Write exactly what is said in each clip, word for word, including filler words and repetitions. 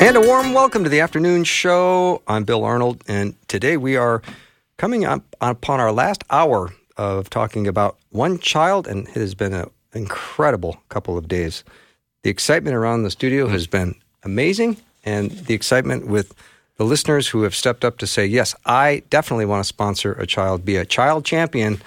And a warm welcome to the afternoon show. I'm Bill Arnold, and today we are coming up upon our last hour of talking about OneChild, and it has been an incredible couple of days. The excitement around the studio has been amazing, and the excitement with the listeners who have stepped up to say, yes, I definitely want to sponsor a child, be a child champion.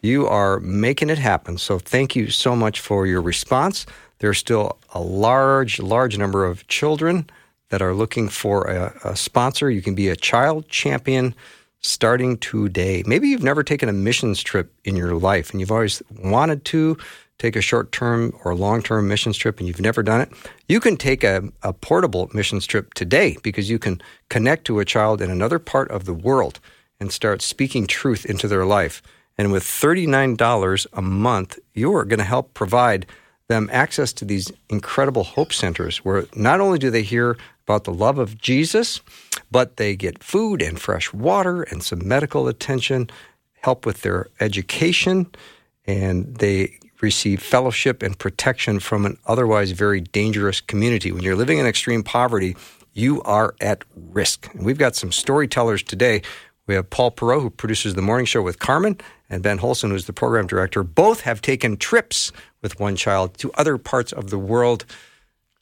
You are making it happen, so thank you so much for your response. There's still a large, large number of children that are looking for a, a sponsor. You can be a child champion starting today. Maybe you've never taken a missions trip in your life, and you've always wanted to take a short-term or long-term missions trip, and you've never done it. You can take a, a portable missions trip today because you can connect to a child in another part of the world and start speaking truth into their life. And with thirty-nine dollars a month, you're going to help provide them access to these incredible Hope Centers, where not only do they hear about the love of Jesus, but they get food and fresh water and some medical attention, help with their education, and they receive fellowship and protection from an otherwise very dangerous community. When you're living in extreme poverty, you are at risk. And we've got some storytellers today. We have Paul Perrault, who produces The Morning Show with Carmen, and Ben Holsen, who's the program director. Both have taken trips with OneChild to other parts of the world.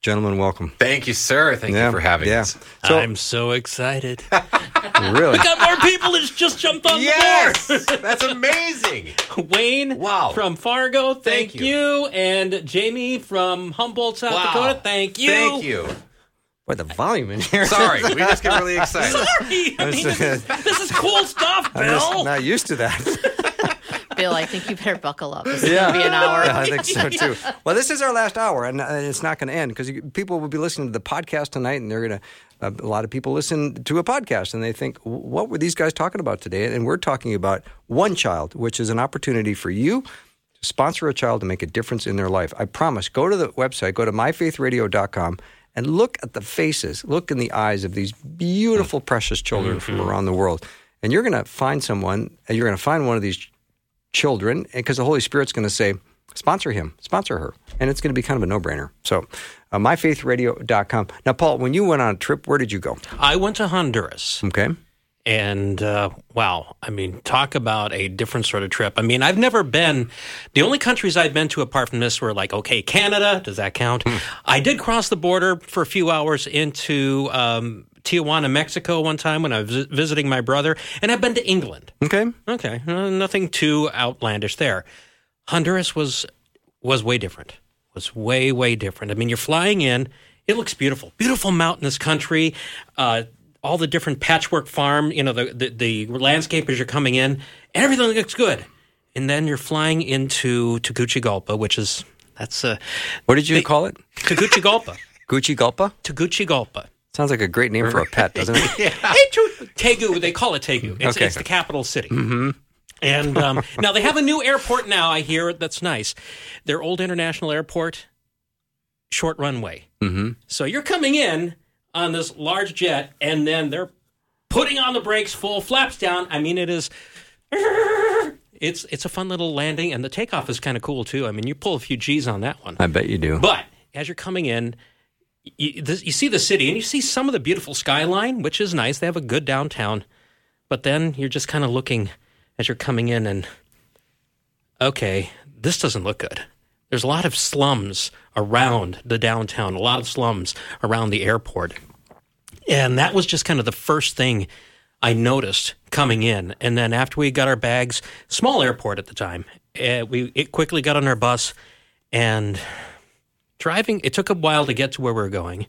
Gentlemen, welcome. Thank you, sir. Thank yeah, you for having yeah. us. So, I'm so excited. Really? We got more people that's just jumped on yes! the board. That's amazing. Wayne wow. from Fargo, thank, thank you. you. And Jamie from Humboldt, South wow. Dakota, thank you. Thank you. Boy, the volume in here. Sorry, we just get really excited. Sorry. I mean, this, is, this is cool stuff, Bill. I'm just not used to that. Bill, I think you better buckle up. This is yeah. going to be an hour. Yeah, I think so, too. Well, this is our last hour, and it's not going to end, because people will be listening to the podcast tonight, and they're going to, a lot of people listen to a podcast, and they think, what were these guys talking about today? And we're talking about OneChild, which is an opportunity for you to sponsor a child to make a difference in their life. I promise. Go to the website. Go to my faith radio dot com. And look at the faces, look in the eyes of these beautiful, precious children mm-hmm. from around the world. And you're going to find someone, and you're going to find one of these children, because the Holy Spirit's going to say, sponsor him, sponsor her. And it's going to be kind of a no-brainer. So, uh, my faith radio dot com. Now, Paul, when you went on a trip, where did you go? I went to Honduras. Okay. And, uh, wow, I mean, talk about a different sort of trip. I mean, I've never been – the only countries I've been to apart from this were like, okay, Canada, does that count? Mm. I did cross the border for a few hours into um, Tijuana, Mexico one time when I was visiting my brother, and I've been to England. Okay. Okay, uh, nothing too outlandish there. Honduras was was way different, was way, way different. I mean, you're flying in. It looks beautiful, beautiful mountainous country, uh all the different patchwork farm, you know, the, the, the landscape as you're coming in, everything looks good. And then you're flying into Tegucigalpa, which is, that's a... What did you they, call it? Tegucigalpa. Tegucigalpa? Tegucigalpa. Sounds like a great name for a pet, doesn't it? yeah. Tegu, they call it Tegu. It's, okay. it's the capital city. Mm-hmm. And um, now they have a new airport now, I hear. That's nice. Their old international airport, short runway. Mm-hmm. So you're coming in on this large jet, and then they're putting on the brakes, full flaps down. I mean, it is, it's it's a fun little landing, and the takeoff is kind of cool, too. I mean, you pull a few G's on that one. I bet you do. But as you're coming in, you, this, you see the city, and you see some of the beautiful skyline, which is nice. They have a good downtown. But then you're just kind of looking as you're coming in, and, okay, this doesn't look good. There's a lot of slums around the downtown, a lot of slums around the airport. And that was just kind of the first thing I noticed coming in. And then after we got our bags, small airport at the time, uh, we it quickly got on our bus and driving. It took a while to get to where we were going,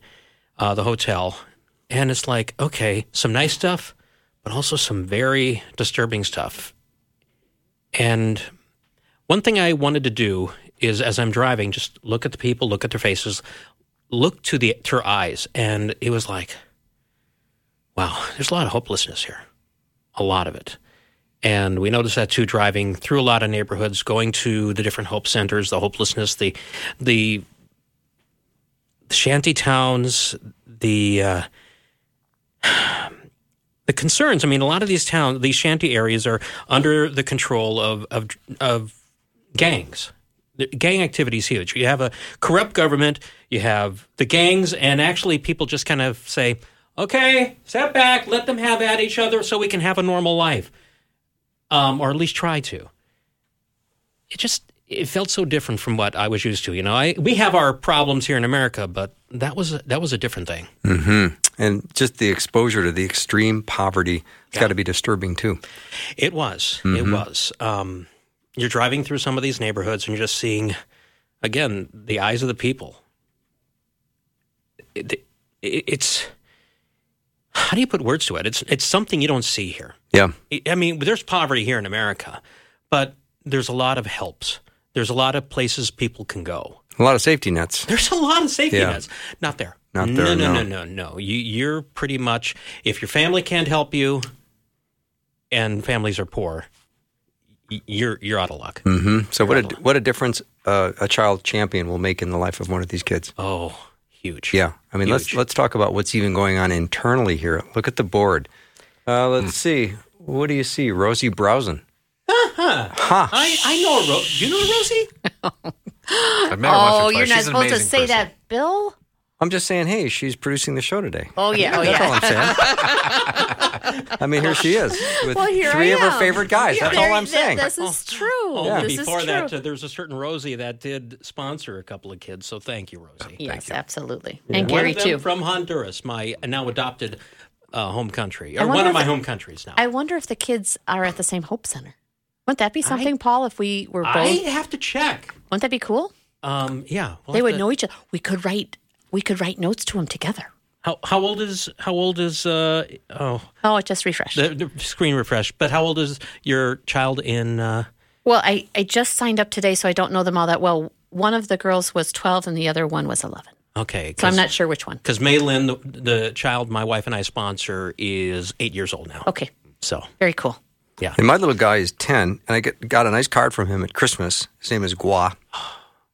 uh, the hotel. And it's like, okay, some nice stuff, but also some very disturbing stuff. And one thing I wanted to do is, as I'm driving, just look at the people, look at their faces, look to the to their eyes. And it was like, there's a lot of hopelessness here, a lot of it. And we notice that, too, driving through a lot of neighborhoods, going to the different Hope Centers, the hopelessness, the the shanty towns, the uh, the concerns. I mean, a lot of these towns, these shanty areas are under the control of of, of gangs. The gang activity is huge. You have a corrupt government, you have the gangs, and actually people just kind of say, okay, step back, let them have at each other so we can have a normal life. Um, or at least try to. It just it felt so different from what I was used to. You know, I we have our problems here in America, but that was a, that was a different thing. Mm-hmm. And just the exposure to the extreme poverty, it's yeah. got to be disturbing too. It was. Mm-hmm. It was. Um, you're driving through some of these neighborhoods and you're just seeing, again, the eyes of the people. It, it, it's. How do you put words to it? It's it's something you don't see here. Yeah. I mean, there's poverty here in America, but there's a lot of helps. There's a lot of places people can go. A lot of safety nets. There's a lot of safety yeah. nets. Not there. Not there, no. No, no, no, no, no. You, you're pretty much, if your family can't help you and families are poor, you're you're out of luck. Mm-hmm. So you're what a, what a difference uh, a child champion will make in the life of one of these kids. Oh, huge. Yeah. I mean, huge. let's let's talk about what's even going on internally here. Look at the board. Uh, let's mm. see. What do you see? Rosie Browson. Uh-huh. Huh. I, I know a Rosie. Do you know a Rosie? I've met her once or twice. Oh, you're not She's supposed to say person. That, Bill? I'm just saying, hey, she's producing the show today. Oh, yeah. I mean, oh, that's yeah. all I'm saying. I mean, here she is with well, three of her favorite guys. Yeah, that's all I'm saying. This is true. Oh, yeah. this Before is that, true. Uh, there's a certain Rosie that did sponsor a couple of kids, so thank you, Rosie. Oh, thank yes, you. absolutely. Yeah. And Gary, too. From Honduras, my now adopted uh, home country, or one of my the, home countries now. I wonder if the kids are at the same Hope Center. Wouldn't that be something, I, Paul, if we were both? I have to check. Wouldn't that be cool? Um, yeah. We'll they would to, know each other. We could write... We could write notes to him together. How how old is how old is uh oh oh it just refreshed the, the screen refreshed. But how old is your child in? Uh... Well, I, I just signed up today, so I don't know them all that well. One of the girls was twelve, and the other one was eleven. Okay, so I'm not sure which one. Because Maylin, the, the child my wife and I sponsor, is eight years old now. Okay, so very cool. Yeah, and my little guy is ten, and I get, got a nice card from him at Christmas. His name is Guati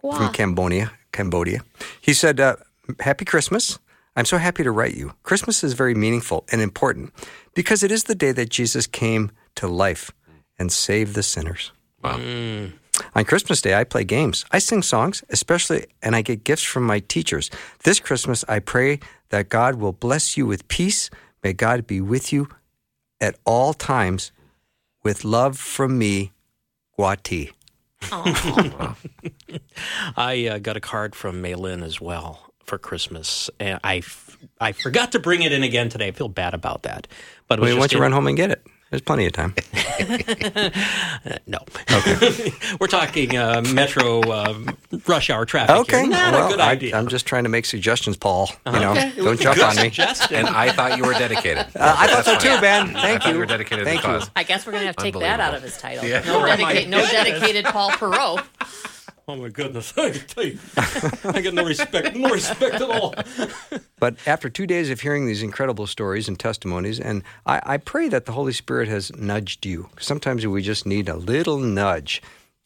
from Cambodia. Cambodia. He said. Uh, Happy Christmas. I'm so happy to write you. Christmas is very meaningful and important because it is the day that Jesus came to life and saved the sinners. Wow. Mm. On Christmas Day, I play games. I sing songs, especially, and I get gifts from my teachers. This Christmas, I pray that God will bless you with peace. May God be with you at all times. With love from me, Guati. Oh. I uh, got a card from Maylin as well. For Christmas, and I, f- I forgot to bring it in again today. I feel bad about that. But it was well, why don't you in- run home and get it? There's plenty of time. uh, no. Okay. We're talking uh, metro uh, rush hour traffic. Okay. Here. Not well, a good idea. I, I'm just trying to make suggestions, Paul. You know, okay. Don't jump on me. Suggestion. And I thought you were dedicated. Uh, I thought so too, Ben. Thank you. You were dedicated Thank to the cause. I guess we're going to have to take that out of his title. Yeah. No, dedica- no dedicated Paul Perrault. Oh, my goodness. I can tell you, I get no respect, no respect at all. But after two days of hearing these incredible stories and testimonies, and I, I pray that the Holy Spirit has nudged you. Sometimes we just need a little nudge.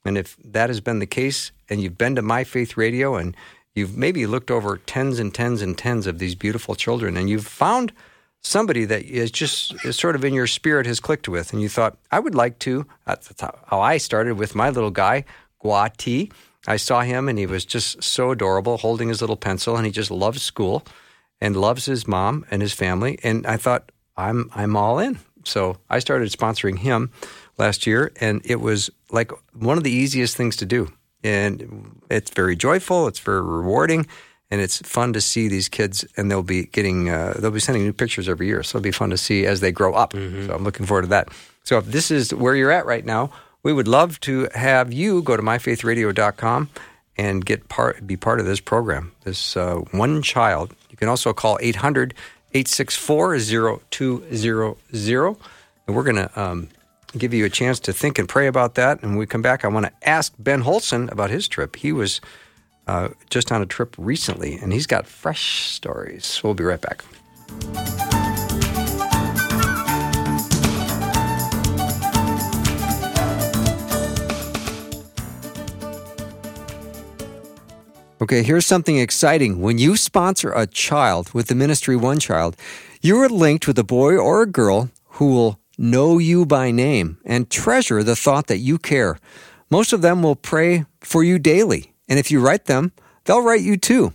And if that has been the case, and you've been to My Faith Radio, and you've maybe looked over tens and tens and tens of these beautiful children, and you've found somebody that is just is sort of in your spirit has clicked with, and you thought, I would like to, that's how I started with my little guy, Guati. I saw him, and he was just so adorable, holding his little pencil, and he just loves school and loves his mom and his family. And I thought, I'm I'm all in. So I started sponsoring him last year, and it was like one of the easiest things to do. And it's very joyful, it's very rewarding, and it's fun to see these kids. And they'll be getting uh, they'll be sending new pictures every year, so it'll be fun to see as they grow up. Mm-hmm. So I'm looking forward to that. So if this is where you're at right now, we would love to have you go to my faith radio dot com and get part, be part of this program, this uh, One Child. You can also call eight hundred, eight six four, zero two zero zero. And we're going to um, give you a chance to think and pray about that. And when we come back, I want to ask Ben Holsen about his trip. He was uh, just on a trip recently, and he's got fresh stories. We'll be right back. Okay, here's something exciting. When you sponsor a child with the ministry One Child, you are linked with a boy or a girl who will know you by name and treasure the thought that you care. Most of them will pray for you daily, and if you write them, they'll write you too.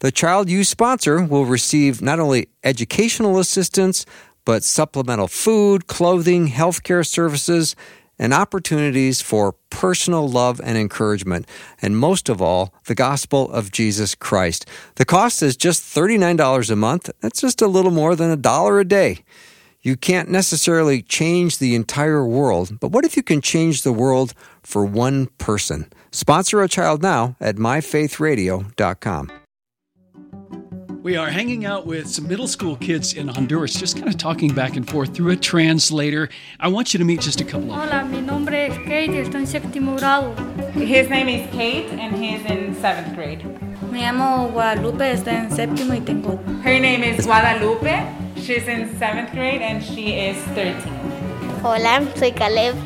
The child you sponsor will receive not only educational assistance, but supplemental food, clothing, healthcare services, and opportunities for personal love and encouragement, and most of all, the gospel of Jesus Christ. The cost is just thirty-nine dollars a month. That's just a little more than a dollar a day. You can't necessarily change the entire world, but what if you can change the world for one person? Sponsor a child now at my faith radio dot com. We are hanging out with some middle school kids in Honduras, just kind of talking back and forth through a translator. I want you to meet just a couple of them. Hola, mi nombre es Kate, estoy en séptimo grado. His name is Kate, and he's in seventh grade. Me llamo Guadalupe, estoy en séptimo y tengo. Her name is Guadalupe. She's in seventh grade, and she is thirteen. Hola, soy Caleb.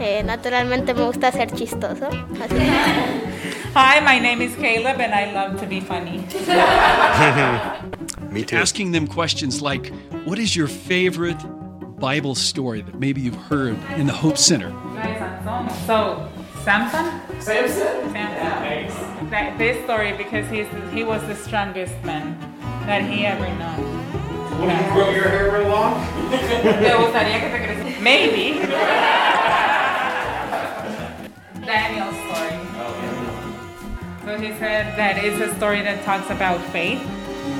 Eh, naturalmente me gusta ser chistoso. Así que... Hi, my name is Caleb, and I love to be funny. Me too. Asking them questions like, what is your favorite Bible story that maybe you've heard in the Hope Center? So, Samson? Samson? Samson. Yeah. That, this story, because he's, he was the strongest man that he ever known. Will you grow your hair real long? Maybe. Daniel's story. So he said that it's a story that talks about faith,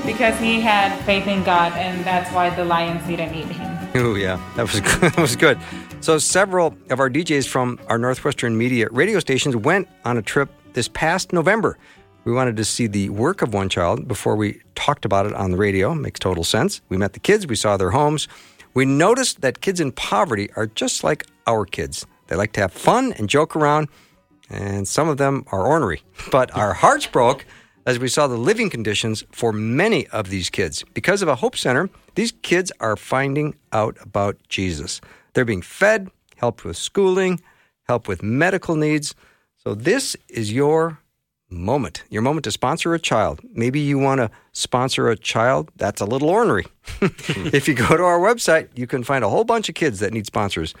because he had faith in God, and that's why the lions didn't eat him. Oh, yeah. That was good. That was good. So several of our D Js from our Northwestern Media radio stations went on a trip this past November. We wanted to see the work of One Child before we talked about it on the radio. Makes total sense. We met the kids. We saw their homes. We noticed that kids in poverty are just like our kids. They like to have fun and joke around. And some of them are ornery. But our hearts broke as we saw the living conditions for many of these kids. Because of a Hope Center, these kids are finding out about Jesus. They're being fed, helped with schooling, help with medical needs. So this is your moment, your moment to sponsor a child. Maybe you want to sponsor a child that's a little ornery. If you go to our website, you can find a whole bunch of kids that need sponsors.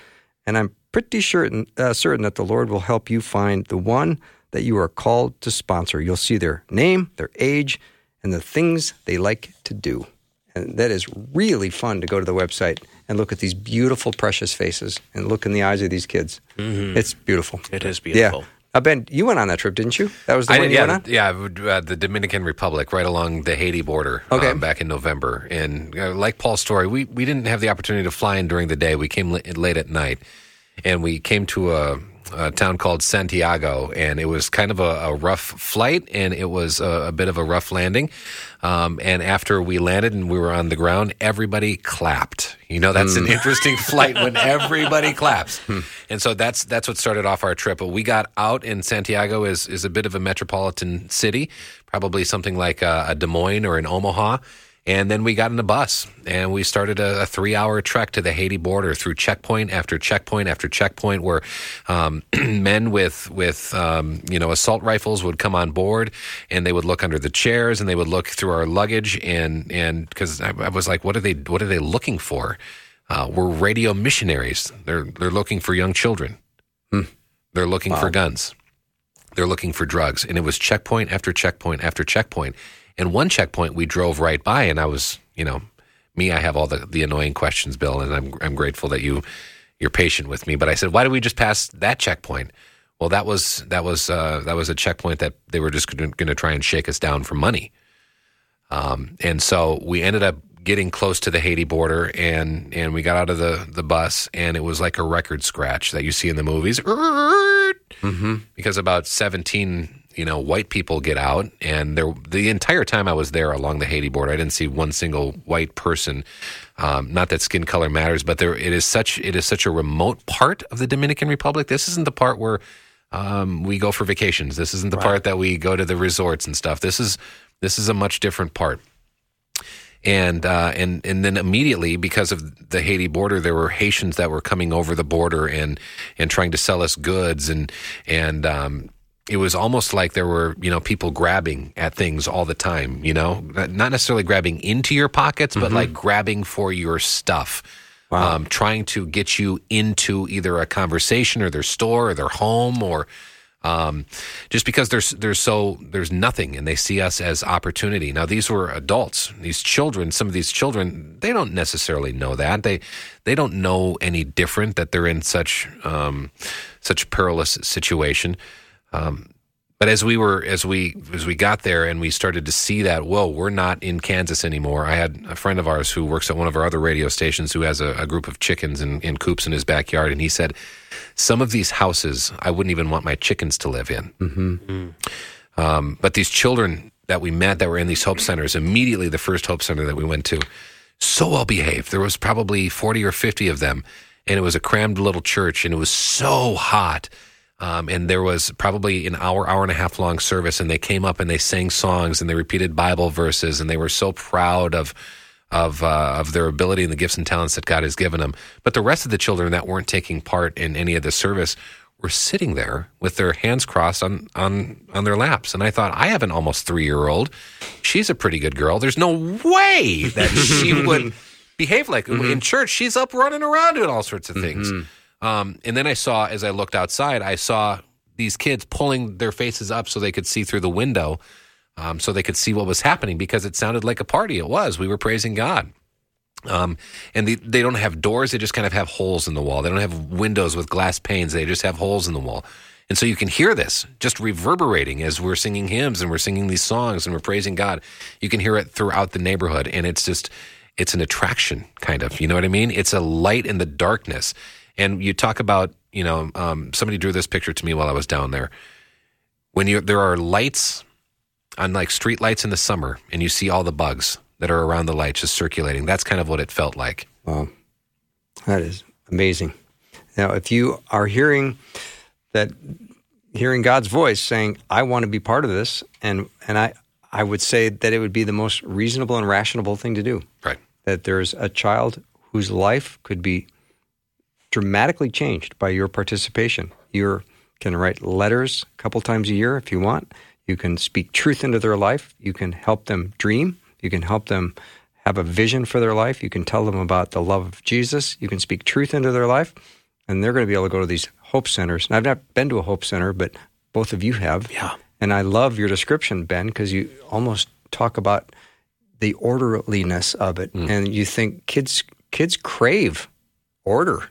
And I'm pretty certain, uh, certain that the Lord will help you find the one that you are called to sponsor. You'll see their name, their age, and the things they like to do. And that is really fun to go to the website and look at these beautiful, precious faces and look in the eyes of these kids. Mm-hmm. It's beautiful. It is beautiful. Yeah. Uh, Ben, you went on that trip, didn't you? That was the I one did, you yeah, went on? Yeah, uh, the Dominican Republic, right along the Haiti border, okay. um, back in November. And uh, like Paul's story, we, we didn't have the opportunity to fly in during the day. We came l- late at night, and we came to a, a town called Santiago, and it was kind of a, a rough flight, and it was a, a bit of a rough landing. Um, and after we landed and we were on the ground, everybody clapped. You know, that's mm. an interesting flight when everybody claps. Hmm. And so that's that's what started off our trip. But we got out, and Santiago is, is a bit of a metropolitan city, probably something like a, a Des Moines or an Omaha. And then we got in a bus, and we started a, a three-hour trek to the Haiti border through checkpoint after checkpoint after checkpoint, where um, men with with um, you know assault rifles would come on board, and they would look under the chairs, and they would look through our luggage, and and because I, I was like, what are they what are they looking for? Uh, we're radio missionaries. They're they're looking for young children. Hmm. They're looking wow. for guns. They're looking for drugs, and it was checkpoint after checkpoint after checkpoint. And one checkpoint we drove right by, and I was, you know, me, I have all the, the annoying questions, Bill, and I'm I'm grateful that you, you're patient with me. But I said, why did we just pass that checkpoint? Well, that was that was uh, that was a checkpoint that they were just going to try and shake us down for money. Um, and so we ended up getting close to the Haiti border, and, and we got out of the, the bus, and it was like a record scratch that you see in the movies. Mm-hmm. Because about seventeen... You know, white people get out, and there, the entire time I was there along the Haiti border, I didn't see one single white person. Um, not that skin color matters, but there it is such it is such a remote part of the Dominican Republic. This isn't the part where um, we go for vacations. This isn't the right. part that we go to the resorts and stuff. This is this is a much different part. And uh, and and then immediately, because of the Haiti border, there were Haitians that were coming over the border and and trying to sell us goods and and. Um, it was almost like there were, you know, people grabbing at things all the time, you know, not necessarily grabbing into your pockets, but mm-hmm. like grabbing for your stuff. Wow. Um, trying to get you into either a conversation or their store or their home, or um, just because there's there's so there's nothing, and they see us as opportunity. Now, these were adults, these children. Some of these children, they don't necessarily know that they they don't know any different, that they're in such um, such perilous situation. Um, but as we were as we as we got there and we started to see that, whoa, we're not in Kansas anymore. I had a friend of ours who works at one of our other radio stations who has a, a group of chickens in, in coops in his backyard, and he said, some of these houses I wouldn't even want my chickens to live in. Mm-hmm. Mm-hmm. Um, but these children that we met that were in these Hope Centers, immediately the first Hope Center that we went to, so well behaved. There was probably forty or fifty of them, and it was a crammed little church, and it was so hot. Um, and there was probably an hour, hour and a half long service, and they came up and they sang songs and they repeated Bible verses, and they were so proud of of uh, of their ability and the gifts and talents that God has given them. But the rest of the children that weren't taking part in any of the service were sitting there with their hands crossed on on, on their laps. And I thought, I have an almost three-year-old. She's a pretty good girl. There's no way that she would behave like mm-hmm. in church. She's up running around doing all sorts of things. Mm-hmm. Um, and then I saw, as I looked outside, I saw these kids pulling their faces up so they could see through the window, um, so they could see what was happening, because it sounded like a party. It was. We were praising God. Um, and they, they don't have doors. They just kind of have holes in the wall. They don't have windows with glass panes. They just have holes in the wall. And so you can hear this just reverberating as we're singing hymns and we're singing these songs and we're praising God. You can hear it throughout the neighborhood. And it's just, it's an attraction, kind of. You know what I mean? It's a light in the darkness. And you talk about, you know, um, somebody drew this picture to me while I was down there. When you there are lights on, like street lights in the summer, and you see all the bugs that are around the lights just circulating. That's kind of what it felt like. Wow. That is amazing. Now, if you are hearing that, hearing God's voice saying, I want to be part of this, and, and I, I would say that it would be the most reasonable and rational thing to do. Right. That there's a child whose life could be dramatically changed by your participation. You can write letters a couple times a year if you want. You can speak truth into their life. You can help them dream. You can help them have a vision for their life. You can tell them about the love of Jesus. You can speak truth into their life, and they're going to be able to go to these Hope Centers. And I've not been to a Hope Center, but both of you have. Yeah. And I love your description, Ben, because you almost talk about the orderliness of it. Mm. And you think kids kids crave order.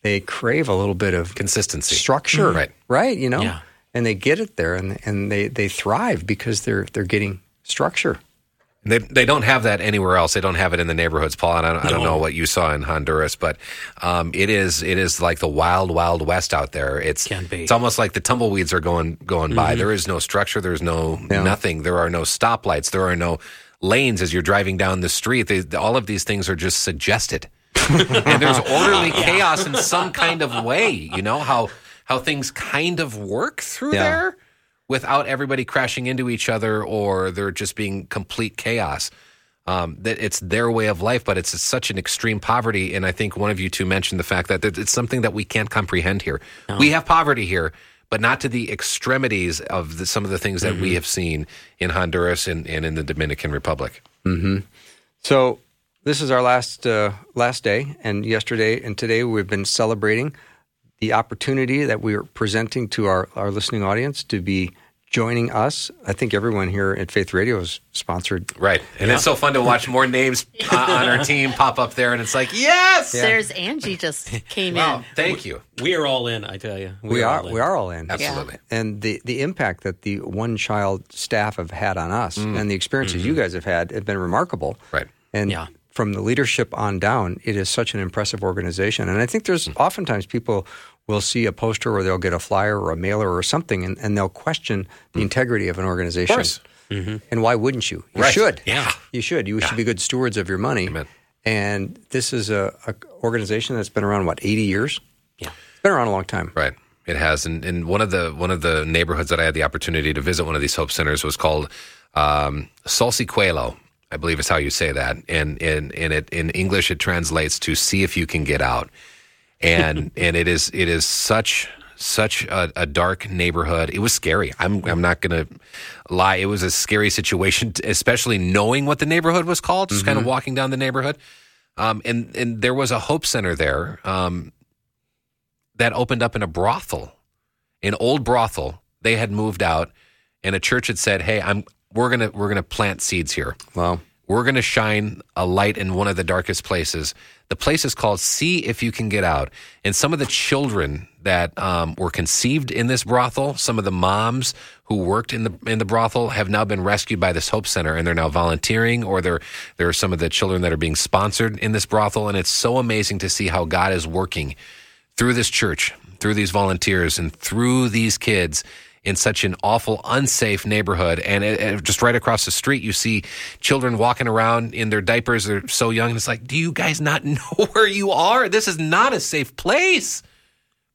They crave a little bit of consistency, structure, mm, right? Right, you know, yeah. And they get it there, and and they, they thrive because they're they're getting structure. They they don't have that anywhere else. They don't have it in the neighborhoods, Paul. And I don't, no. I don't know what you saw in Honduras, but um, it is it is like the wild, wild west out there. It's Can be. It's almost like the tumbleweeds are going going mm-hmm. by. There is no structure. There is no yeah. nothing. There are no stoplights. There are no lanes as you're driving down the street. They, all of these things are just suggested. And there's orderly chaos in some kind of way, you know, how how things kind of work through yeah. there without everybody crashing into each other, or there just being complete chaos. Um, that it's their way of life, but it's such an extreme poverty. And I think one of you two mentioned the fact that it's something that we can't comprehend here. No. We have poverty here, but not to the extremities of the, some of the things that mm-hmm. we have seen in Honduras and, and in the Dominican Republic. Mm-hmm. So... This is our last uh, last day, and yesterday and today we've been celebrating the opportunity that we are presenting to our, our listening audience to be joining us. I think everyone here at Faith Radio is sponsored. Right, and yeah. it's so fun to watch more names uh, on our team pop up there, and it's like, yes! Yeah. There's Angie just came wow, in. Thank you. We are all in, I tell you. We, we, are, are, we are all in. Absolutely. Yeah. And the, the impact that the OneChild staff have had on us mm. and the experiences mm-hmm. you guys have had have been remarkable. Right. And yeah. From the leadership on down, it is such an impressive organization. And I think there's oftentimes people will see a poster, or they'll get a flyer or a mailer or something, and, and they'll question the integrity of an organization. Of course. Mm-hmm. And why wouldn't you? You right. should. Yeah. You should. You yeah. should be good stewards of your money. Amen. And this is a, a organization that's been around, what, eighty years? Yeah. It's been around a long time. Right. It has. And, and one of the one of the neighborhoods that I had the opportunity to visit one of these Hope Centers was called um, Salsiquelo. I believe is how you say that, and in in it in English it translates to "see if you can get out," and and it is it is such such a, a dark neighborhood. It was scary. I'm I'm not going to lie. It was a scary situation, especially knowing what the neighborhood was called, just mm-hmm. kind of walking down the neighborhood. Um, and, and there was a Hope Center there um, that opened up in a brothel, an old brothel. They had moved out, and a church had said, hey, I'm we're going to we're going to plant seeds here. Wow. We're going to shine a light in one of the darkest places. The place is called See If You Can Get Out. And some of the children that um, were conceived in this brothel, some of the moms who worked in the in the brothel have now been rescued by this Hope Center, and they're now volunteering, or they're, there are some of the children that are being sponsored in this brothel. And it's so amazing to see how God is working through this church, through these volunteers, and through these kids in such an awful, unsafe neighborhood. And it, it, just right across the street, you see children walking around in their diapers. They're so young. And it's like, do you guys not know where you are? This is not a safe place.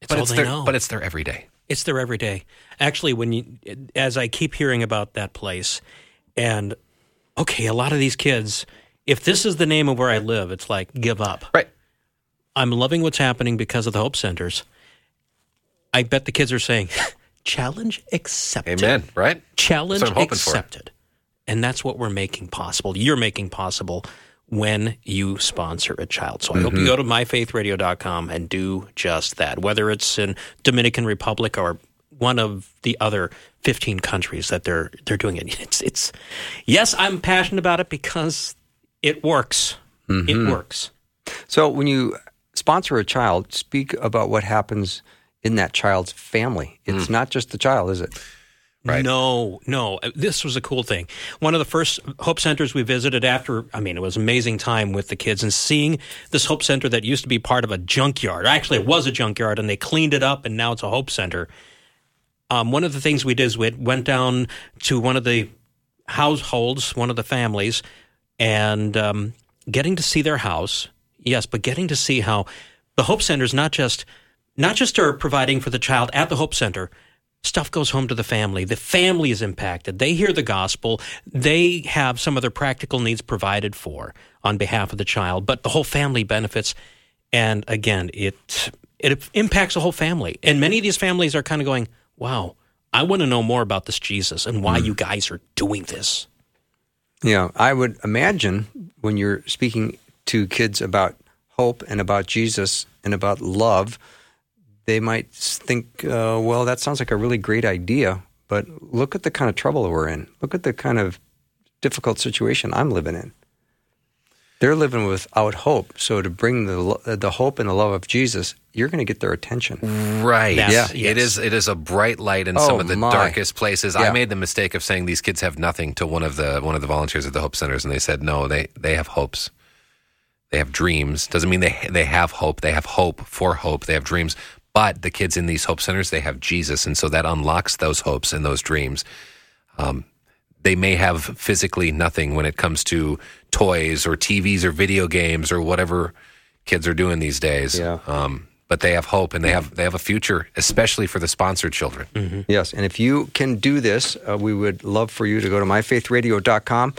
It's but, all it's they their, know. But it's their everyday. It's their everyday. Actually, when you, as I keep hearing about that place, and okay, a lot of these kids, if this is the name of where I live, it's like, give up. Right. I'm loving what's happening because of the Hope Centers. I bet the kids are saying... Challenge accepted. Amen, right? Challenge accepted. For. And that's what we're making possible. You're making possible when you sponsor a child. So I mm-hmm. hope you go to my faith radio dot com and do just that, whether it's in Dominican Republic or one of the other fifteen countries that they're they're doing it. It's it's yes, I'm passionate about it because it works. Mm-hmm. It works. So when you sponsor a child, speak about what happens in that child's family. It's mm. not just the child, is it? Right. No, no. This was a cool thing. One of the first Hope Centers we visited after, I mean, it was an amazing time with the kids, and seeing this Hope Center that used to be part of a junkyard. Actually, it was a junkyard, and they cleaned it up, and now it's a Hope Center. Um, one of the things we did is we went down to one of the households, one of the families, and um, getting to see their house, yes, but getting to see how the Hope Center's not just... Not just are providing for the child at the Hope Center, stuff goes home to the family. The family is impacted. They hear the gospel. They have some of their practical needs provided for on behalf of the child, but the whole family benefits. And again, it it impacts the whole family. And many of these families are kind of going, wow, I want to know more about this Jesus and why mm. you guys are doing this. Yeah, I would imagine when you're speaking to kids about hope and about Jesus and about love— they might think, uh, well, that sounds like a really great idea, but look at the kind of trouble we're in. Look at the kind of difficult situation I'm living in. They're living without hope, so to bring the the hope and the love of Jesus, you're going to get their attention. Right. That's, yeah. Yes. It is It is a bright light in oh, some of the my. darkest places. Yeah. I made the mistake of saying these kids have nothing to one of the one of the volunteers at the Hope Centers, and they said, no, they, they have hopes. They have dreams. Doesn't mean they they have hope. They have hope for hope. They have dreams. But the kids in these Hope Centers, they have Jesus, and so that unlocks those hopes and those dreams. Um, they may have physically nothing when it comes to toys or T Vs or video games or whatever kids are doing these days. Yeah. Um, but they have hope, and they have they have a future, especially for the sponsored children. Mm-hmm. Yes, and if you can do this, uh, we would love for you to go to my faith radio dot com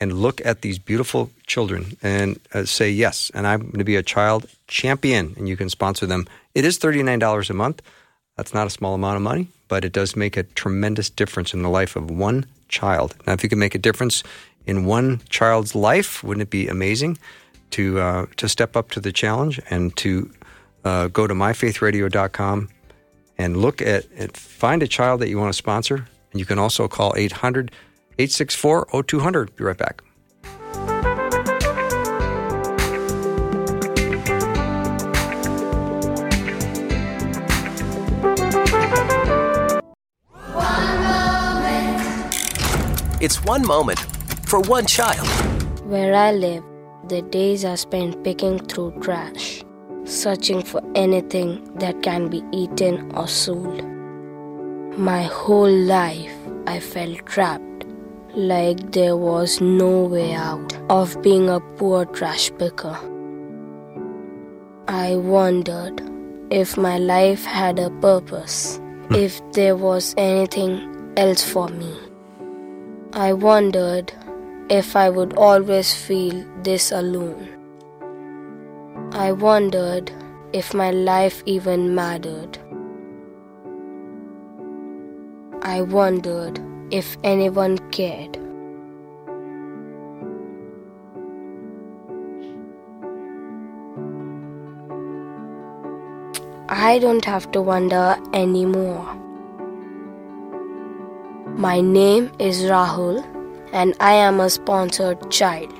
and look at these beautiful children and uh, say, yes, and I'm going to be a child champion, and you can sponsor them. It is thirty-nine dollars a month. That's not a small amount of money, but it does make a tremendous difference in the life of one child. Now, if you can make a difference in one child's life, wouldn't it be amazing to uh, to step up to the challenge and to uh, go to my faith radio dot com and look at it, find a child that you want to sponsor, and you can also call eight hundred, eight six four, oh two hundred. Be right back. It's one moment for one child. Where I live, the days are spent picking through trash, searching for anything that can be eaten or sold. My whole life, I felt trapped, like there was no way out of being a poor trash picker. I wondered if my life had a purpose, if there was anything else for me. I wondered if I would always feel this alone. I wondered if my life even mattered. I wondered if anyone cared. I don't have to wonder anymore. My name is Rahul, and I am a sponsored child.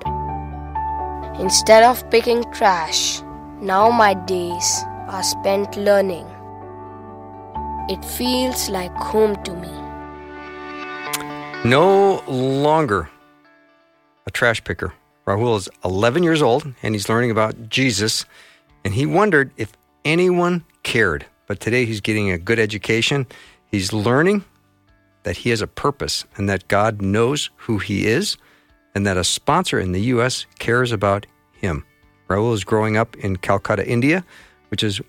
Instead of picking trash, now my days are spent learning. It feels like home to me. No longer a trash picker. Rahul is eleven years old, and he's learning about Jesus, and he wondered if anyone cared. But today he's getting a good education. He's learning that he has a purpose and that God knows who he is and that a sponsor in the U S cares about him. Rahul is growing up in Calcutta, India, which is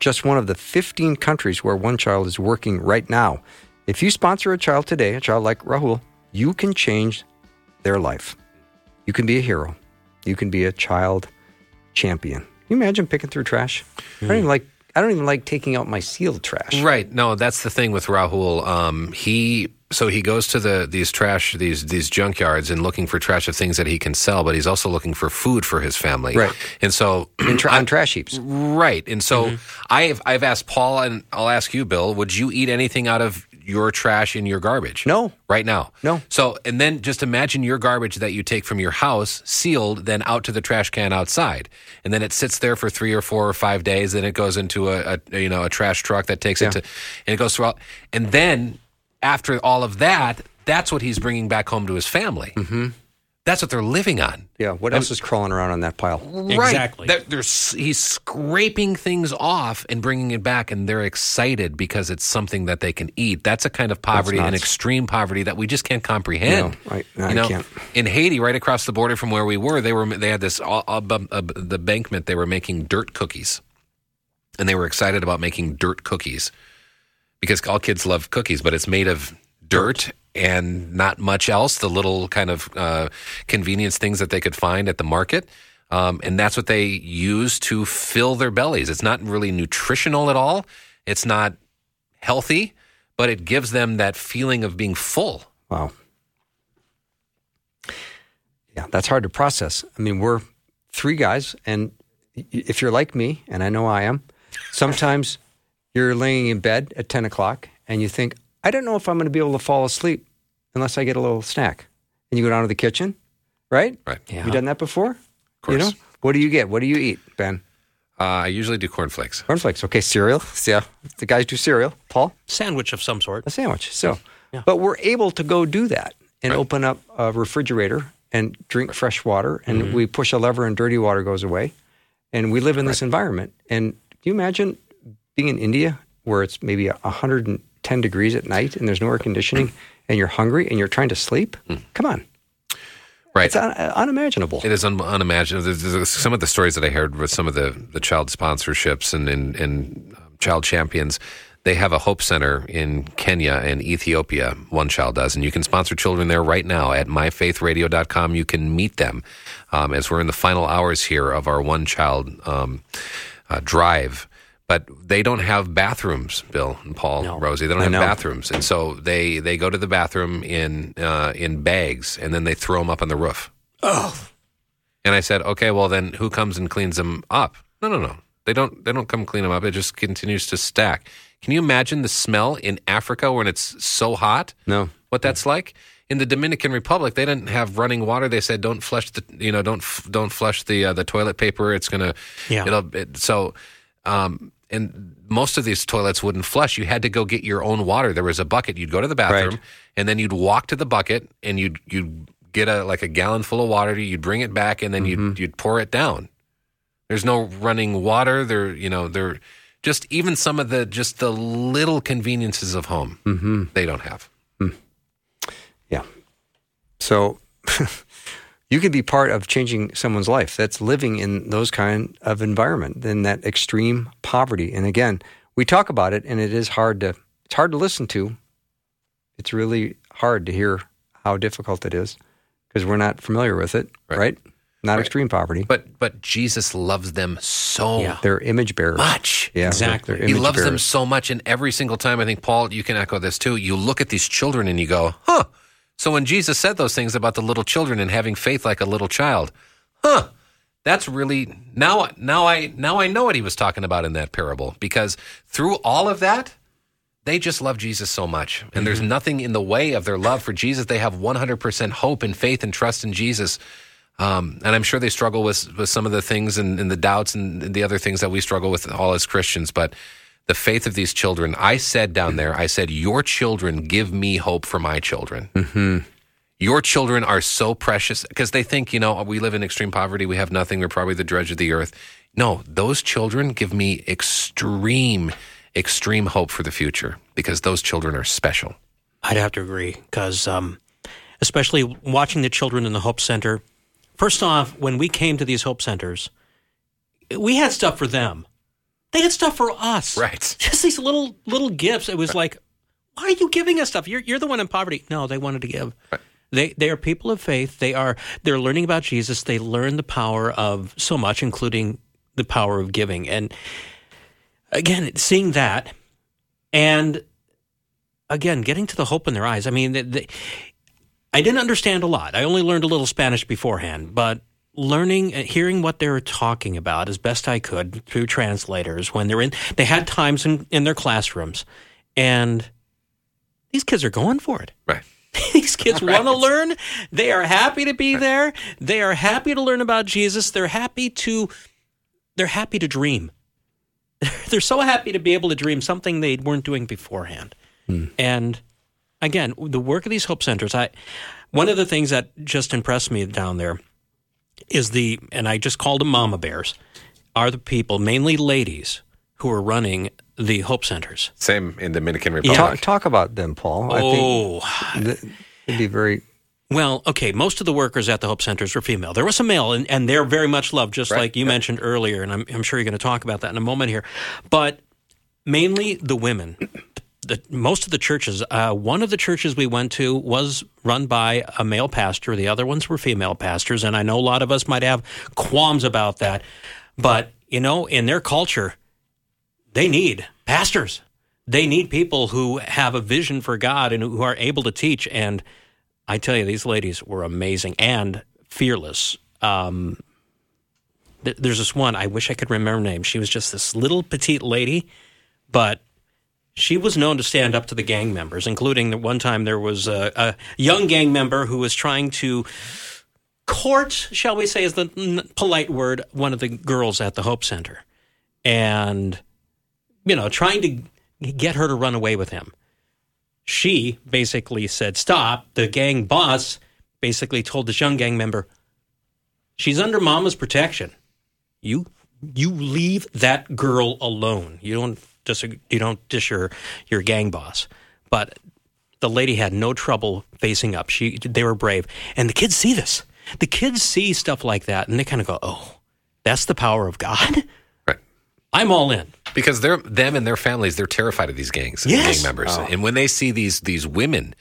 just one of the fifteen countries where OneChild is working right now. If you sponsor a child today, a child like Rahul, you can change their life. You can be a hero. You can be a child champion. Can you imagine picking through trash? Mm. I don't even like I don't even like taking out my sealed trash. Right. No, that's the thing with Rahul. Um, he so he goes to the these trash these these junkyards and looking for trash of things that he can sell, but he's also looking for food for his family. Right. And so and tra- on trash heaps. Right. And so mm-hmm. I've I've asked Paul, and I'll ask you, Bill, would you eat anything out of your trash in your garbage? No. Right now? No. So, and then just imagine your garbage that you take from your house, sealed, then out to the trash can outside. And then it sits there for three or four or five days, then it goes into a, a you know, a trash truck that takes yeah. it to, and it goes throughout. And then, after all of that, that's what he's bringing back home to his family. Mm-hmm. That's what they're living on. Yeah, what else I'm, is crawling around on that pile? Right. Exactly. That, he's scraping things off and bringing it back, and they're excited because it's something that they can eat. That's a kind of poverty, an extreme poverty that we just can't comprehend. No, I, no, you know, I can't. In Haiti, right across the border from where we were, they were they had this uh, uh, uh, the embankment. They were making dirt cookies, and they were excited about making dirt cookies because all kids love cookies, but it's made of dirt. dirt. And not much else, the little kind of uh, convenience things that they could find at the market. Um, and that's what they use to fill their bellies. It's not really nutritional at all. It's not healthy, but it gives them that feeling of being full. Wow. Yeah, that's hard to process. I mean, we're three guys, and if you're like me, and I know I am, sometimes you're laying in bed at ten o'clock, and you think, I don't know if I'm going to be able to fall asleep unless I get a little snack. And you go down to the kitchen, right? Right. Yeah. You done that before? Of course. You know? What do you get? What do you eat, Ben? Uh, I usually do cornflakes. Cornflakes. Okay, cereal. Yeah. The guys do cereal. Paul? Sandwich of some sort. A sandwich. So, yeah. But we're able to go do that and right. open up a refrigerator and drink fresh water. And mm-hmm. we push a lever and dirty water goes away. And we live in right. this environment. And can you imagine being in India where it's maybe one hundred ten degrees at night and there's no air conditioning and you're hungry and you're trying to sleep? Mm. Come on. Right. It's un- unimaginable. It is un- unimaginable. There's, there's some of the stories that I heard with some of the, the child sponsorships and, and, and child champions, they have a Hope Center in Kenya and Ethiopia, OneChild does, and you can sponsor children there right now at my faith radio dot com. You can meet them um, as we're in the final hours here of our OneChild um, uh, drive. But they don't have bathrooms, Bill and Paul, no. Rosie. They don't have bathrooms, and so they, they go to the bathroom in uh, in bags, and then they throw them up on the roof. Oh! And I said, okay, well then, who comes and cleans them up? No, no, no. They don't. They don't come clean them up. It just continues to stack. Can you imagine the smell in Africa when it's so hot? No. What that's like? In the Dominican Republic, they didn't have running water. They said, don't flush the you know don't don't flush the uh, the toilet paper. It's gonna yeah. It'll it, so. Um, And most of these toilets wouldn't flush. You had to go get your own water. There was a bucket. You'd go to the bathroom, right. and then you'd walk to the bucket, and you'd you'd get a like a gallon full of water. You'd bring it back, and then mm-hmm. you'd you'd pour it down. There's no running water. There, you know, there just even some of the just the little conveniences of home mm-hmm. they don't have. Mm. Yeah. So. You could be part of changing someone's life. That's living in those kind of environment, in that extreme poverty. And again, we talk about it, and it is hard to it's hard to listen to. It's really hard to hear how difficult it is because we're not familiar with it, right? right? Not right. extreme poverty. But but Jesus loves them so yeah. They're image bearers. Much. Yeah, exactly. They're, they're he loves bearers. them so much. And every single time, I think, Paul, you can echo this too, you look at these children and you go, huh. So when Jesus said those things about the little children and having faith like a little child, huh, that's really, now now I now I know what he was talking about in that parable. Because through all of that, they just love Jesus so much. And mm-hmm. there's nothing in the way of their love for Jesus. They have one hundred percent hope and faith and trust in Jesus. Um, and I'm sure they struggle with, with some of the things and, and the doubts and the other things that we struggle with all as Christians. But the faith of these children, I said down there, I said, your children give me hope for my children. Mm-hmm. Your children are so precious because they think, you know, we live in extreme poverty. We have nothing. We're probably the drudge of the earth. No, those children give me extreme, extreme hope for the future because those children are special. I'd have to agree because um, especially watching the children in the Hope Center. First off, when we came to these Hope Centers, we had stuff for them. They had stuff for us. Right. Just these little little gifts. It was right. like, why are you giving us stuff? You're you're the one in poverty. No, they wanted to give. Right. They they are people of faith. They are they're learning about Jesus. They learn the power of so much, including the power of giving. And again, seeing that, and again, getting to the hope in their eyes. I mean, they, they, I didn't understand a lot. I only learned a little Spanish beforehand, but learning and hearing what they were talking about as best I could through translators when they're in, they had times in, in their classrooms, and these kids are going for it. Right. These kids right. want to learn. They are happy to be right. there. They are happy to learn about Jesus. They're happy to, they're happy to dream. They're so happy to be able to dream something they weren't doing beforehand. Hmm. And again, the work of these Hope Centers, I, one of the things that just impressed me down there is the, and I just called them mama bears, are the people, mainly ladies, who are running the Hope Centers. Same in Dominican Republic. Yeah. Talk, talk about them, Paul. Oh. I think th- it'd be very... Well, okay, most of the workers at the Hope Centers were female. There was some male, and, and they're very much loved, just right. like you yeah. mentioned earlier, and I'm, I'm sure you're going to talk about that in a moment here. But mainly the women... The, most of the churches, uh, one of the churches we went to was run by a male pastor. The other ones were female pastors, and I know a lot of us might have qualms about that. But, you know, in their culture, they need pastors. They need people who have a vision for God and who are able to teach. And I tell you, these ladies were amazing and fearless. Um, th- there's this one, I wish I could remember her name. She was just this little petite lady, but... She was known to stand up to the gang members, including that one time there was a, a young gang member who was trying to court, shall we say, is the n- polite word, one of the girls at the Hope Center. And, you know, trying to get her to run away with him. She basically said, stop. The gang boss basically told this young gang member, she's under mama's protection. You, you leave that girl alone. You don't... You don't dish your, your gang boss. But the lady had no trouble facing up. She, they were brave. And the kids see this. The kids see stuff like that, and they kind of go, oh, that's the power of God? Right. I'm all in. Because they're them and their families, they're terrified of these gangs and yes. gang members. Oh. And when they see these these women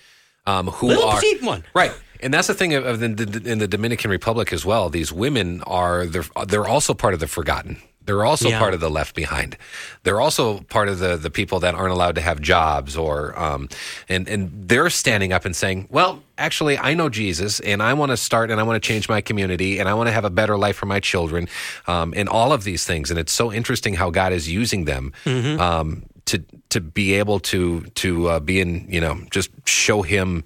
um, who Little are— Little petite one. Right. And that's the thing of the, the, in the Dominican Republic as well. These women are, they're, they're also part of the forgotten. They're also yeah. part of the left behind. They're also part of the, the people that aren't allowed to have jobs or um, and, and they're standing up and saying, well, actually, I know Jesus and I want to start and I want to change my community and I want to have a better life for my children um, and all of these things. And it's so interesting how God is using them mm-hmm. um, to to be able to to uh, be in, you know, just show him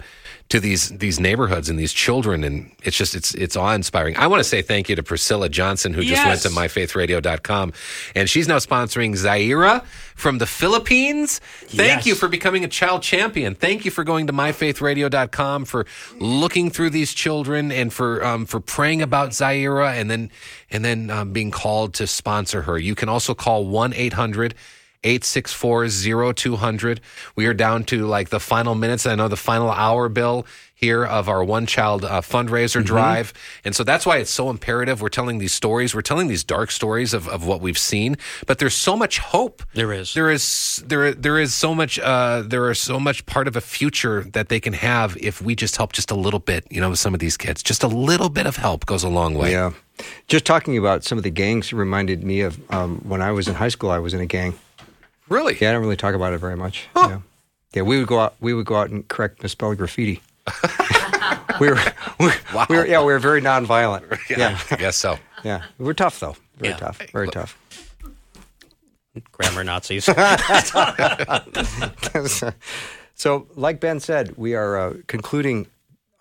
to these these neighborhoods and these children, and it's just it's it's awe-inspiring. I want to say thank you to Priscilla Johnson, who yes. just went to my faith radio dot com, and she's now sponsoring Zaira from the Philippines. Thank yes. you for becoming a child champion. Thank you for going to my faith radio dot com, for looking through these children, and for um, for praying about Zaira, and then and then um, being called to sponsor her. You can also call one eight hundred eight six four oh two hundred. We are down to like the final minutes. I know the final hour, Bill. here of our OneChild uh, fundraiser mm-hmm. drive. And so that's why it's so imperative. We're telling these stories. We're telling these dark stories of, of what we've seen, but there's so much hope. There is. There is there there is so much uh, there is so much part of a future that they can have if we just help just a little bit, you know, with some of these kids. Just a little bit of help goes a long way. Yeah. Just talking about some of the gangs reminded me of um, when I was in high school, I was in a gang. Really? Yeah, I don't really talk about it very much. Huh. Yeah. Yeah, we would go out. We would go out and correct misspelled graffiti. we, were, we, wow. we were, yeah, we were very nonviolent. Yeah, yeah. I guess so. Yeah, we were tough though. Very yeah. tough. Very Look. tough. Grammar Nazis. So, like Ben said, we are uh, concluding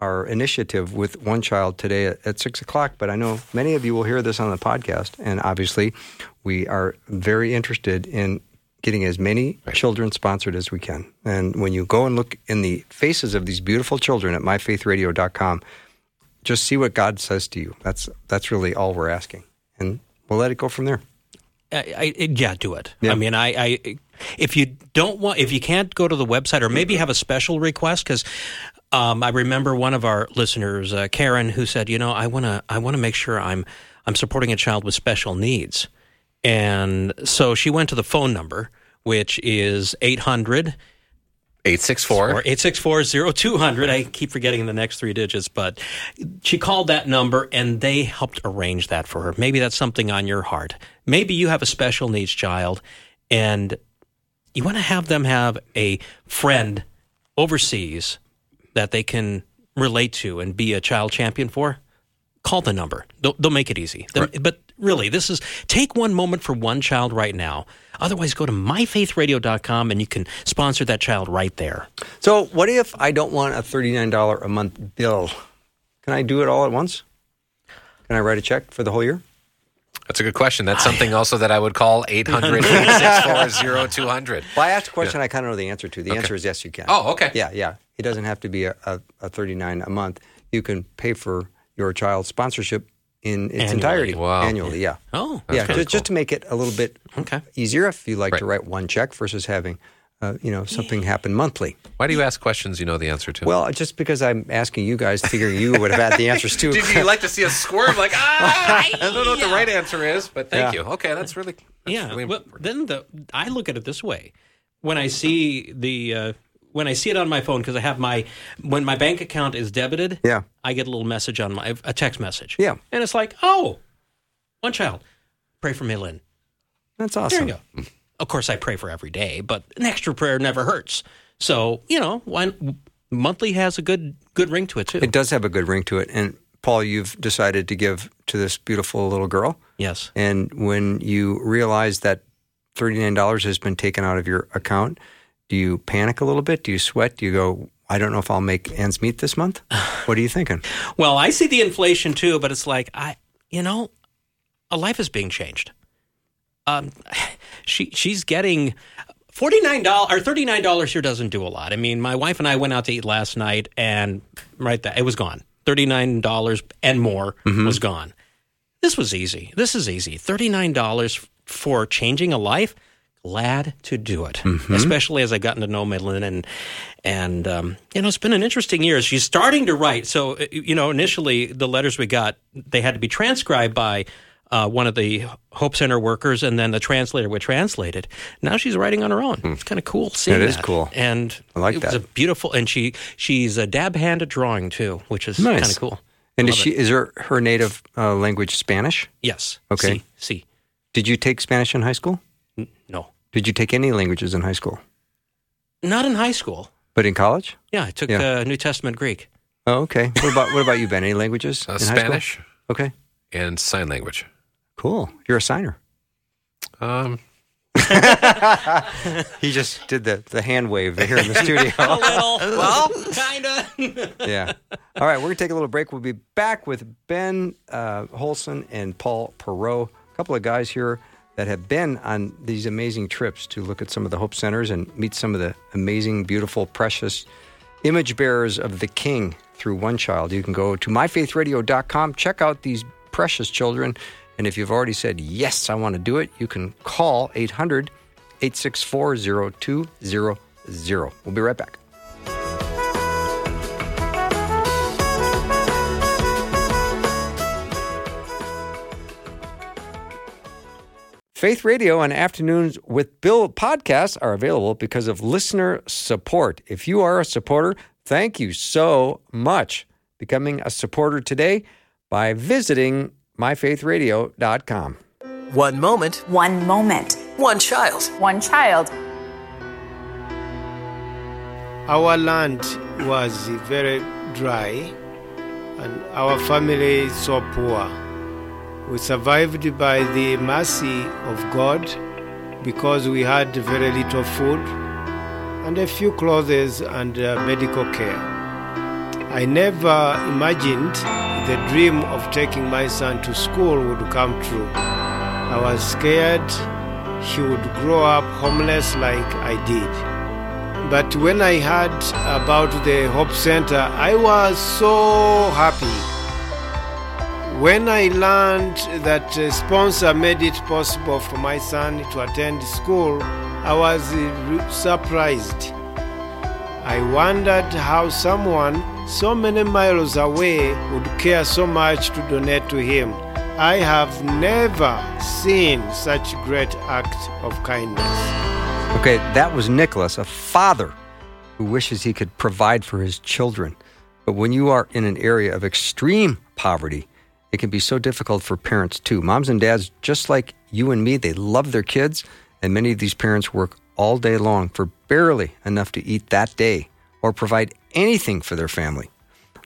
our initiative with OneChild today at, at six o'clock. But I know many of you will hear this on the podcast, and obviously, we are very interested in getting as many right. children sponsored as we can. And when you go and look in the faces of these beautiful children at my faith radio dot com, just see what God says to you. That's that's really all we're asking. And we'll let it go from there. I, I, yeah, do it. Yeah. I mean, I, I if you don't want, if you can't go to the website, or maybe have a special request, because um, I remember one of our listeners, uh, Karen, who said, you know, I wanna I wanna make sure I'm I'm supporting a child with special needs. And so she went to the phone number, which is eight hundred, eight six four, zero two hundred. I keep forgetting the next three digits, but she called that number and they helped arrange that for her. Maybe that's something on your heart. Maybe you have a special needs child and you want to have them have a friend overseas that they can relate to and be a child champion for. Call the number. They'll, they'll make it easy. Right. But really, this is take one moment for one child right now. Otherwise, go to my faith radio dot com and you can sponsor that child right there. So what if I don't want a thirty-nine dollars a month bill? Can I do it all at once? Can I write a check for the whole year? That's a good question. That's something also that I would call eight hundred, eight six four, zero two hundred. Well, I asked a question yeah. I kind of know the answer to. The okay. answer is yes, you can. Oh, okay. Yeah, yeah. It doesn't have to be a, a, a thirty-nine dollars a month. You can pay for your child's sponsorship in its annually. entirety wow. annually, yeah. Oh, that's yeah. Just, cool. just to make it a little bit okay. easier, if you like right. to write one check versus having, uh, you know, something yeah. happen monthly. Why do you ask questions you know the answer to? Well, just because I'm asking you guys, figuring you would have had the answers to. Did you like to see us squirm? Like, ah, I don't know what the right answer is, but thank yeah. you. Okay, that's really that's yeah. really well, then the I look at it this way: when I see the. Uh, When I see it on my phone, because I have my when my bank account is debited, yeah. I get a little message on my a text message, yeah, and it's like, oh, one child, pray for Maylin. That's awesome. There you go. Of course, I pray for every day, but an extra prayer never hurts. So you know, one, monthly has a good good ring to it too. It does have a good ring to it. And Paul, you've decided to give to this beautiful little girl. Yes. And when you realize that thirty-nine dollars has been taken out of your account. Do you panic a little bit? Do you sweat? Do you go, I don't know if I'll make ends meet this month? What are you thinking? Well, I see the inflation too, but it's like, I, you know, a life is being changed. Um, she She's getting forty-nine dollars or thirty-nine dollars here doesn't do a lot. I mean, my wife and I went out to eat last night and right there, it was gone. thirty-nine dollars and more mm-hmm. was gone. This was easy. This is easy. thirty-nine dollars for changing a life. Glad to do it, mm-hmm. especially as I've gotten to know Madeline, and, and um, you know, it's been an interesting year. She's starting to write. So, you know, initially the letters we got, they had to be transcribed by uh, one of the Hope Center workers, and then the translator would translate it. Now she's writing on her own. Mm. It's kind of cool seeing that. It is cool. And I like it that. It was a beautiful, and she she's a dab hand at drawing too, which is nice. Kind of cool. And is, she, is her, her native uh, language Spanish? Yes. Okay. Si, si. Did you take Spanish in high school? No. Did you take any languages in high school? Not in high school. But in college? Yeah, I took yeah. Uh, New Testament Greek. Oh, okay. What about what about you, Ben? Any languages? Uh, in Spanish. High school? Okay. And sign language. Cool. You're a signer. Um. He just did the, the hand wave here in the studio. A little. Well, kind of. Yeah. All right, we're going to take a little break. We'll be back with Ben uh, Holsen and Paul Perrault, a couple of guys here that have been on these amazing trips to look at some of the Hope Centers and meet some of the amazing, beautiful, precious image bearers of the King through OneChild. You can go to my faith radio dot com, check out these precious children, and if you've already said, yes, I want to do it, you can call eight hundred, eight six four, zero two zero zero. We'll be right back. Faith Radio and Afternoons with Bill podcasts are available because of listener support. If you are a supporter, thank you so much. Becoming a supporter today by visiting my faith radio dot com. One moment. One moment. One child. One child. Our land was very dry and our family so poor. We survived by the mercy of God because we had very little food and a few clothes and uh, medical care. I never imagined the dream of taking my son to school would come true. I was scared he would grow up homeless like I did. But when I heard about the Hope Center, I was so happy. When I learned that a sponsor made it possible for my son to attend school, I was surprised. I wondered how someone so many miles away would care so much to donate to him. I have never seen such great act of kindness. Okay, that was Nicholas, a father who wishes he could provide for his children. But when you are in an area of extreme poverty, it can be so difficult for parents too. Moms and dads, just like you and me, they love their kids, and many of these parents work all day long for barely enough to eat that day or provide anything for their family.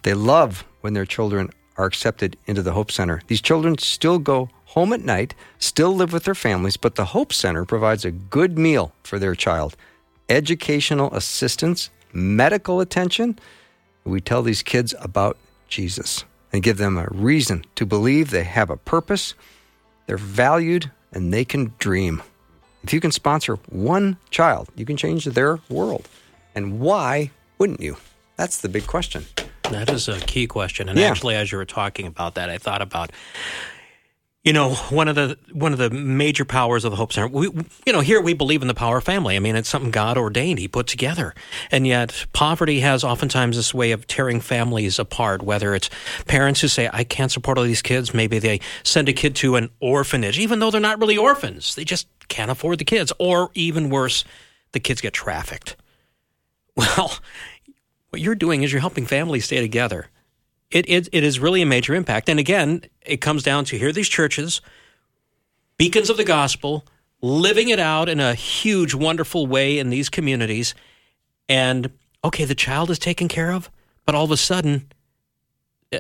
They love when their children are accepted into the Hope Center. These children still go home at night, still live with their families, but the Hope Center provides a good meal for their child, educational assistance, medical attention. We tell these kids about Jesus and give them a reason to believe they have a purpose, they're valued, and they can dream. If you can sponsor one child, you can change their world. And why wouldn't you? That's the big question. That is a key question. And yeah. Actually, as you were talking about that, I thought about, you know, one of the one of the major powers of the Hope Center, we, you know, here we believe in the power of family. I mean, it's something God ordained, He put together. And yet poverty has oftentimes this way of tearing families apart, whether it's parents who say, I can't support all these kids. Maybe they send a kid to an orphanage, even though they're not really orphans. They just can't afford the kids. Or even worse, the kids get trafficked. Well, what you're doing is you're helping families stay together. It, it it is really a major impact. And again, it comes down to here are these churches, beacons of the gospel, living it out in a huge, wonderful way in these communities. And, okay, the child is taken care of, but all of a sudden,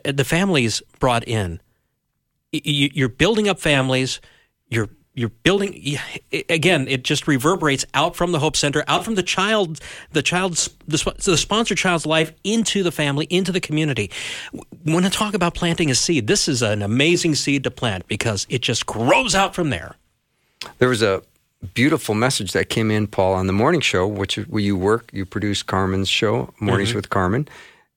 the family's brought in. You're building up families. You're You're building, again, it just reverberates out from the Hope Center, out from the child, the child's, the, the sponsored child's life into the family, into the community. When I talk about planting a seed, this is an amazing seed to plant because it just grows out from there. There was a beautiful message that came in, Paul, on the morning show, which where you work, you produce Carmen's show, Mornings mm-hmm. with Carmen,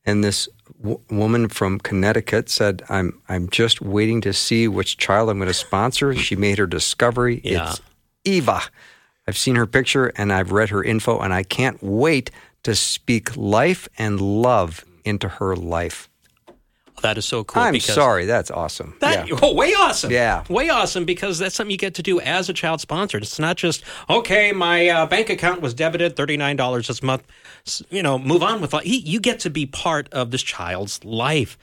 and this w- woman from Connecticut said, I'm I'm just waiting to see which child I'm going to sponsor. She made her discovery. Yeah. It's Eva. I've seen her picture and I've read her info, and I can't wait to speak life and love into her life. That is so cool. I'm sorry. That's awesome. That, yeah. Oh, way awesome. Yeah. Way awesome, because that's something you get to do as a child sponsored. It's not just, okay, my uh, bank account was debited thirty-nine dollars this month. You know, move on with life. You get to be part of this child's life.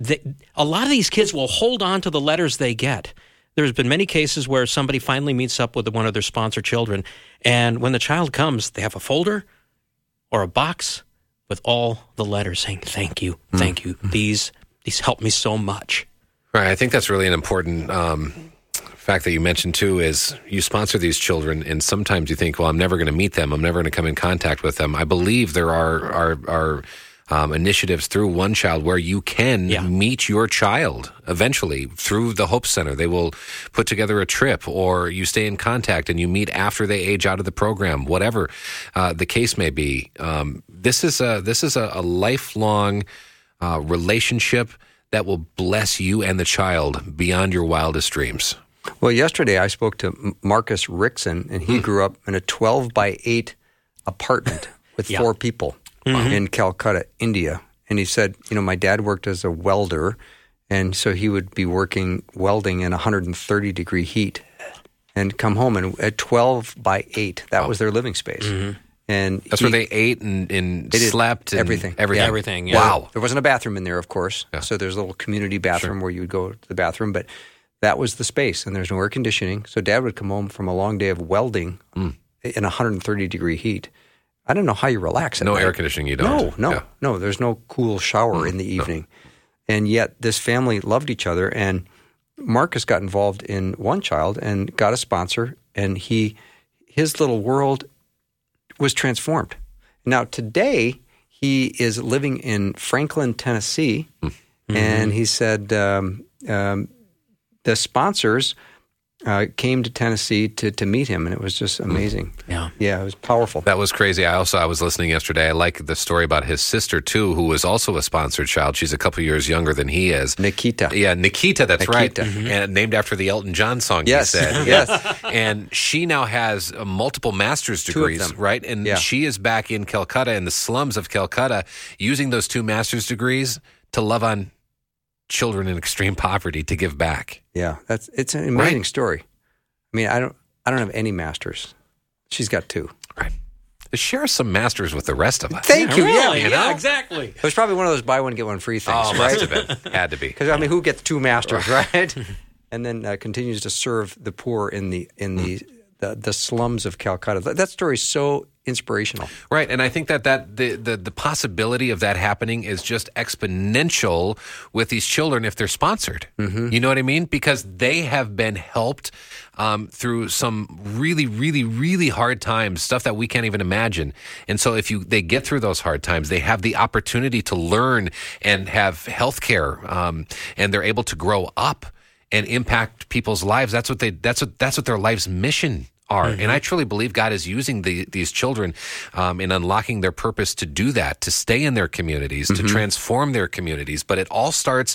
They, a lot of these kids will hold on to the letters they get. There's been many cases where somebody finally meets up with one of their sponsored children, and when the child comes, they have a folder or a box with all the letters saying, thank you, thank mm-hmm. you, these He's helped me so much. Right. I think that's really an important um, fact that you mentioned, too, is you sponsor these children, and sometimes you think, well, I'm never going to meet them. I'm never going to come in contact with them. I believe there are are, are um, initiatives through OneChild where you can yeah. meet your child eventually through the Hope Center. They will put together a trip, or you stay in contact and you meet after they age out of the program, whatever uh, the case may be. Um, this is a, this is a, a lifelong Uh, relationship that will bless you and the child beyond your wildest dreams. Well, yesterday I spoke to Marcus Rickson, and he mm. grew up in a twelve by eight apartment with yeah. four people mm-hmm. in Calcutta, India. And he said, you know, my dad worked as a welder, and so he would be working welding in one hundred thirty degree heat. and come home. And at twelve by eight, that oh. was their living space. Mm-hmm. And that's he, where they ate and, and they slept and everything. Everything. Yeah. everything yeah. Wow. There wasn't a bathroom in there, of course. Yeah. So there's a little community bathroom sure. where you would go to the bathroom. But that was the space, and there's no air conditioning. So Dad would come home from a long day of welding mm. in one hundred thirty degree heat. I don't know how you relax at no night. No air conditioning, you don't. No, no, yeah. no. There's no cool shower mm. in the evening. No. And yet this family loved each other, and Marcus got involved in OneChild and got a sponsor, and he his little world was transformed. Now, today, he is living in Franklin, Tennessee, mm-hmm. and he said um, um, the sponsors uh, came to Tennessee to, to meet him, and it was just amazing. Mm. Yeah. Yeah, it was powerful. That was crazy. I also, I was listening yesterday. I like the story about his sister, too, who was also a sponsored child. She's a couple years younger than he is. Nikita. Yeah, Nikita, that's Nikita. right. Mm-hmm. And named after the Elton John song, yes. he said. yes. And she now has multiple master's degrees, right? And yeah. she is back in Calcutta, in the slums of Calcutta, using those two master's degrees to love on children in extreme poverty, to give back. Yeah, that's it's an amazing right. story. I mean, I don't I don't have any masters. She's got two. Right. Share some masters with the rest of us. Thank yeah, you. Really, yeah, you know? yeah, exactly. It was probably one of those buy one, get one free things. Oh, right? Must have been. Had to be. Because, I mean, who gets two masters, right? And then uh, continues to serve the poor in the in the, the, the slums of Calcutta. That story is so inspirational. Right, and I think that, that the, the, the possibility of that happening is just exponential with these children if they're sponsored. Mm-hmm. You know what I mean? Because they have been helped um, through some really, really, really hard times, stuff that we can't even imagine. And so if you they get through those hard times, they have the opportunity to learn and have health care, um, and they're able to grow up and impact people's lives. That's what they. That's what. That's what their life's mission are. Mm-hmm. And I truly believe God is using the, these children um, in unlocking their purpose to do that, to stay in their communities, mm-hmm. to transform their communities. But it all starts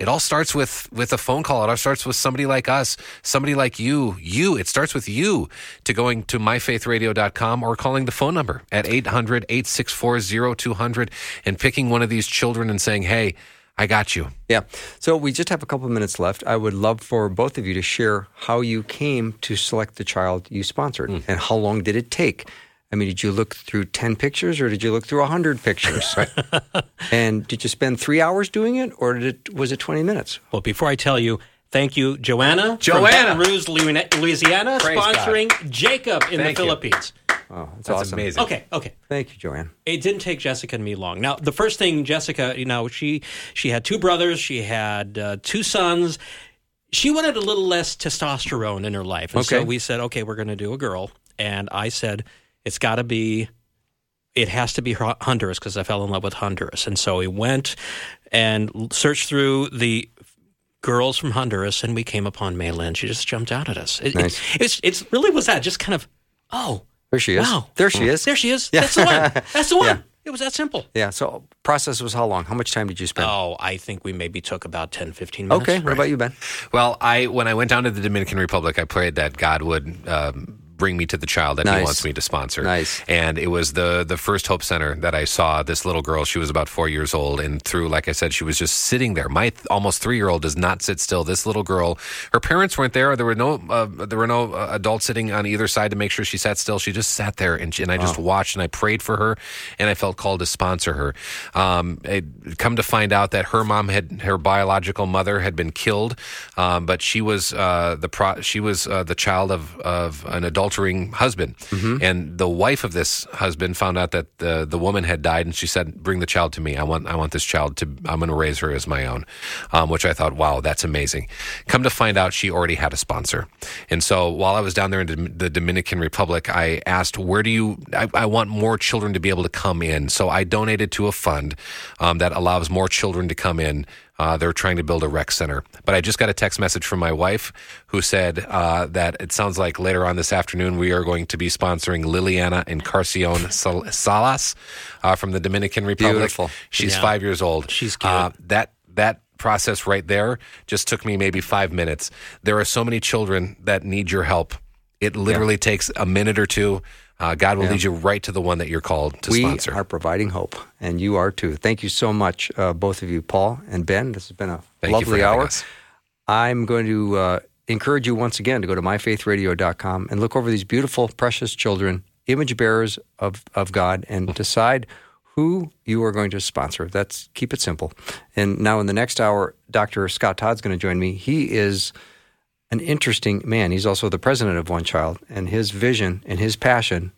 it all starts with, with a phone call. It all starts with somebody like us, somebody like you. You. It starts with you to going to my faith radio dot com or calling the phone number at eight hundred, eight six four, oh two hundred and picking one of these children and saying, hey, I got you. Yeah. So we just have a couple of minutes left. I would love for both of you to share how you came to select the child you sponsored mm. and how long did it take? I mean, did you look through ten pictures or did you look through one hundred pictures? Right. And did you spend three hours doing it or did it, was it twenty minutes? Well, before I tell you, thank you, Joanna. Joanna. From Baton Rouge, Louisiana, praise sponsoring God. Jacob in thank the you. Philippines. Oh, that's, that's awesome. Amazing. Okay, okay. Thank you, Joanne. It didn't take Jessica and me long. Now, the first thing, Jessica, you know, she she had two brothers. She had uh, two sons. She wanted a little less testosterone in her life. And okay. so we said, okay, we're going to do a girl. And I said, it's got to be, it has to be Honduras because I fell in love with Honduras. And so we went and searched through the girls from Honduras, and we came upon Maylin. She just jumped out at us. It, nice. It it's, it's really was that just kind of, oh, there she is. Wow. There she is. There she is. Yeah. That's the one. That's the one. Yeah. It was that simple. Yeah. So process was how long? How much time did you spend? Oh, I think we maybe took about ten, fifteen minutes. Okay. Right. What about you, Ben? Well, I when I went down to the Dominican Republic, I prayed that God would um, bring me to the child that nice. He wants me to sponsor. Nice. And it was the, the first Hope Center that I saw this little girl. She was about four years old. And through, like I said, she was just sitting there. My th- almost three-year-old does not sit still. This little girl, her parents weren't there. There were no uh, there were no uh, adults sitting on either side to make sure she sat still. She just sat there, and, she, and I wow. just watched, and I prayed for her, and I felt called to sponsor her. Um, I'd come to find out that her mom had her biological mother had been killed, um, but she was uh, the pro- she was uh, the child of, of an adultering husband, mm-hmm. and the wife of this husband found out that the the woman had died, and she said, "Bring the child to me. I want I want this child to. I'm going to raise her as my own." Um, which I thought, wow, that's amazing. Come to find out, she already had a sponsor. And so while I was down there in the Dominican Republic, I asked, where do you, I, I want more children to be able to come in. So I donated to a fund um, that allows more children to come in. Uh, they're trying to build a rec center. But I just got a text message from my wife who said uh, that it sounds like later on this afternoon we are going to be sponsoring Liliana Encarnacion Salas uh, from the Dominican Republic. Beautiful. She's yeah. five years old. She's cute. Uh, that, that process right there just took me maybe five minutes. There are so many children that need your help. It literally yeah. takes a minute or two. Uh, God will yeah. lead you right to the one that you're called to we sponsor. We are providing hope, and you are too. Thank you so much, uh, both of you, Paul and Ben. This has been a Thank lovely hour. Us. I'm going to uh, encourage you once again to go to my faith radio dot com and look over these beautiful, precious children, image bearers of, of God, and decide who you are going to sponsor. That's keep it simple. And now in the next hour, Doctor Scott Todd's going to join me. He is an interesting man. He's also the president of OneChild, and his vision and his passion,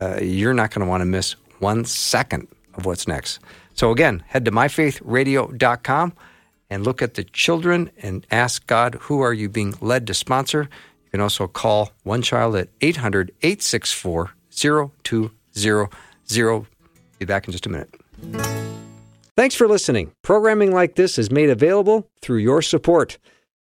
uh, you're not going to want to miss one second of what's next. So again, head to my faith radio dot com and look at the children and ask God, who are you being led to sponsor? You can also call OneChild at eight hundred, eight six four, zero two zero zero. Be back in just a minute. Thanks for listening. Programming like this is made available through your support.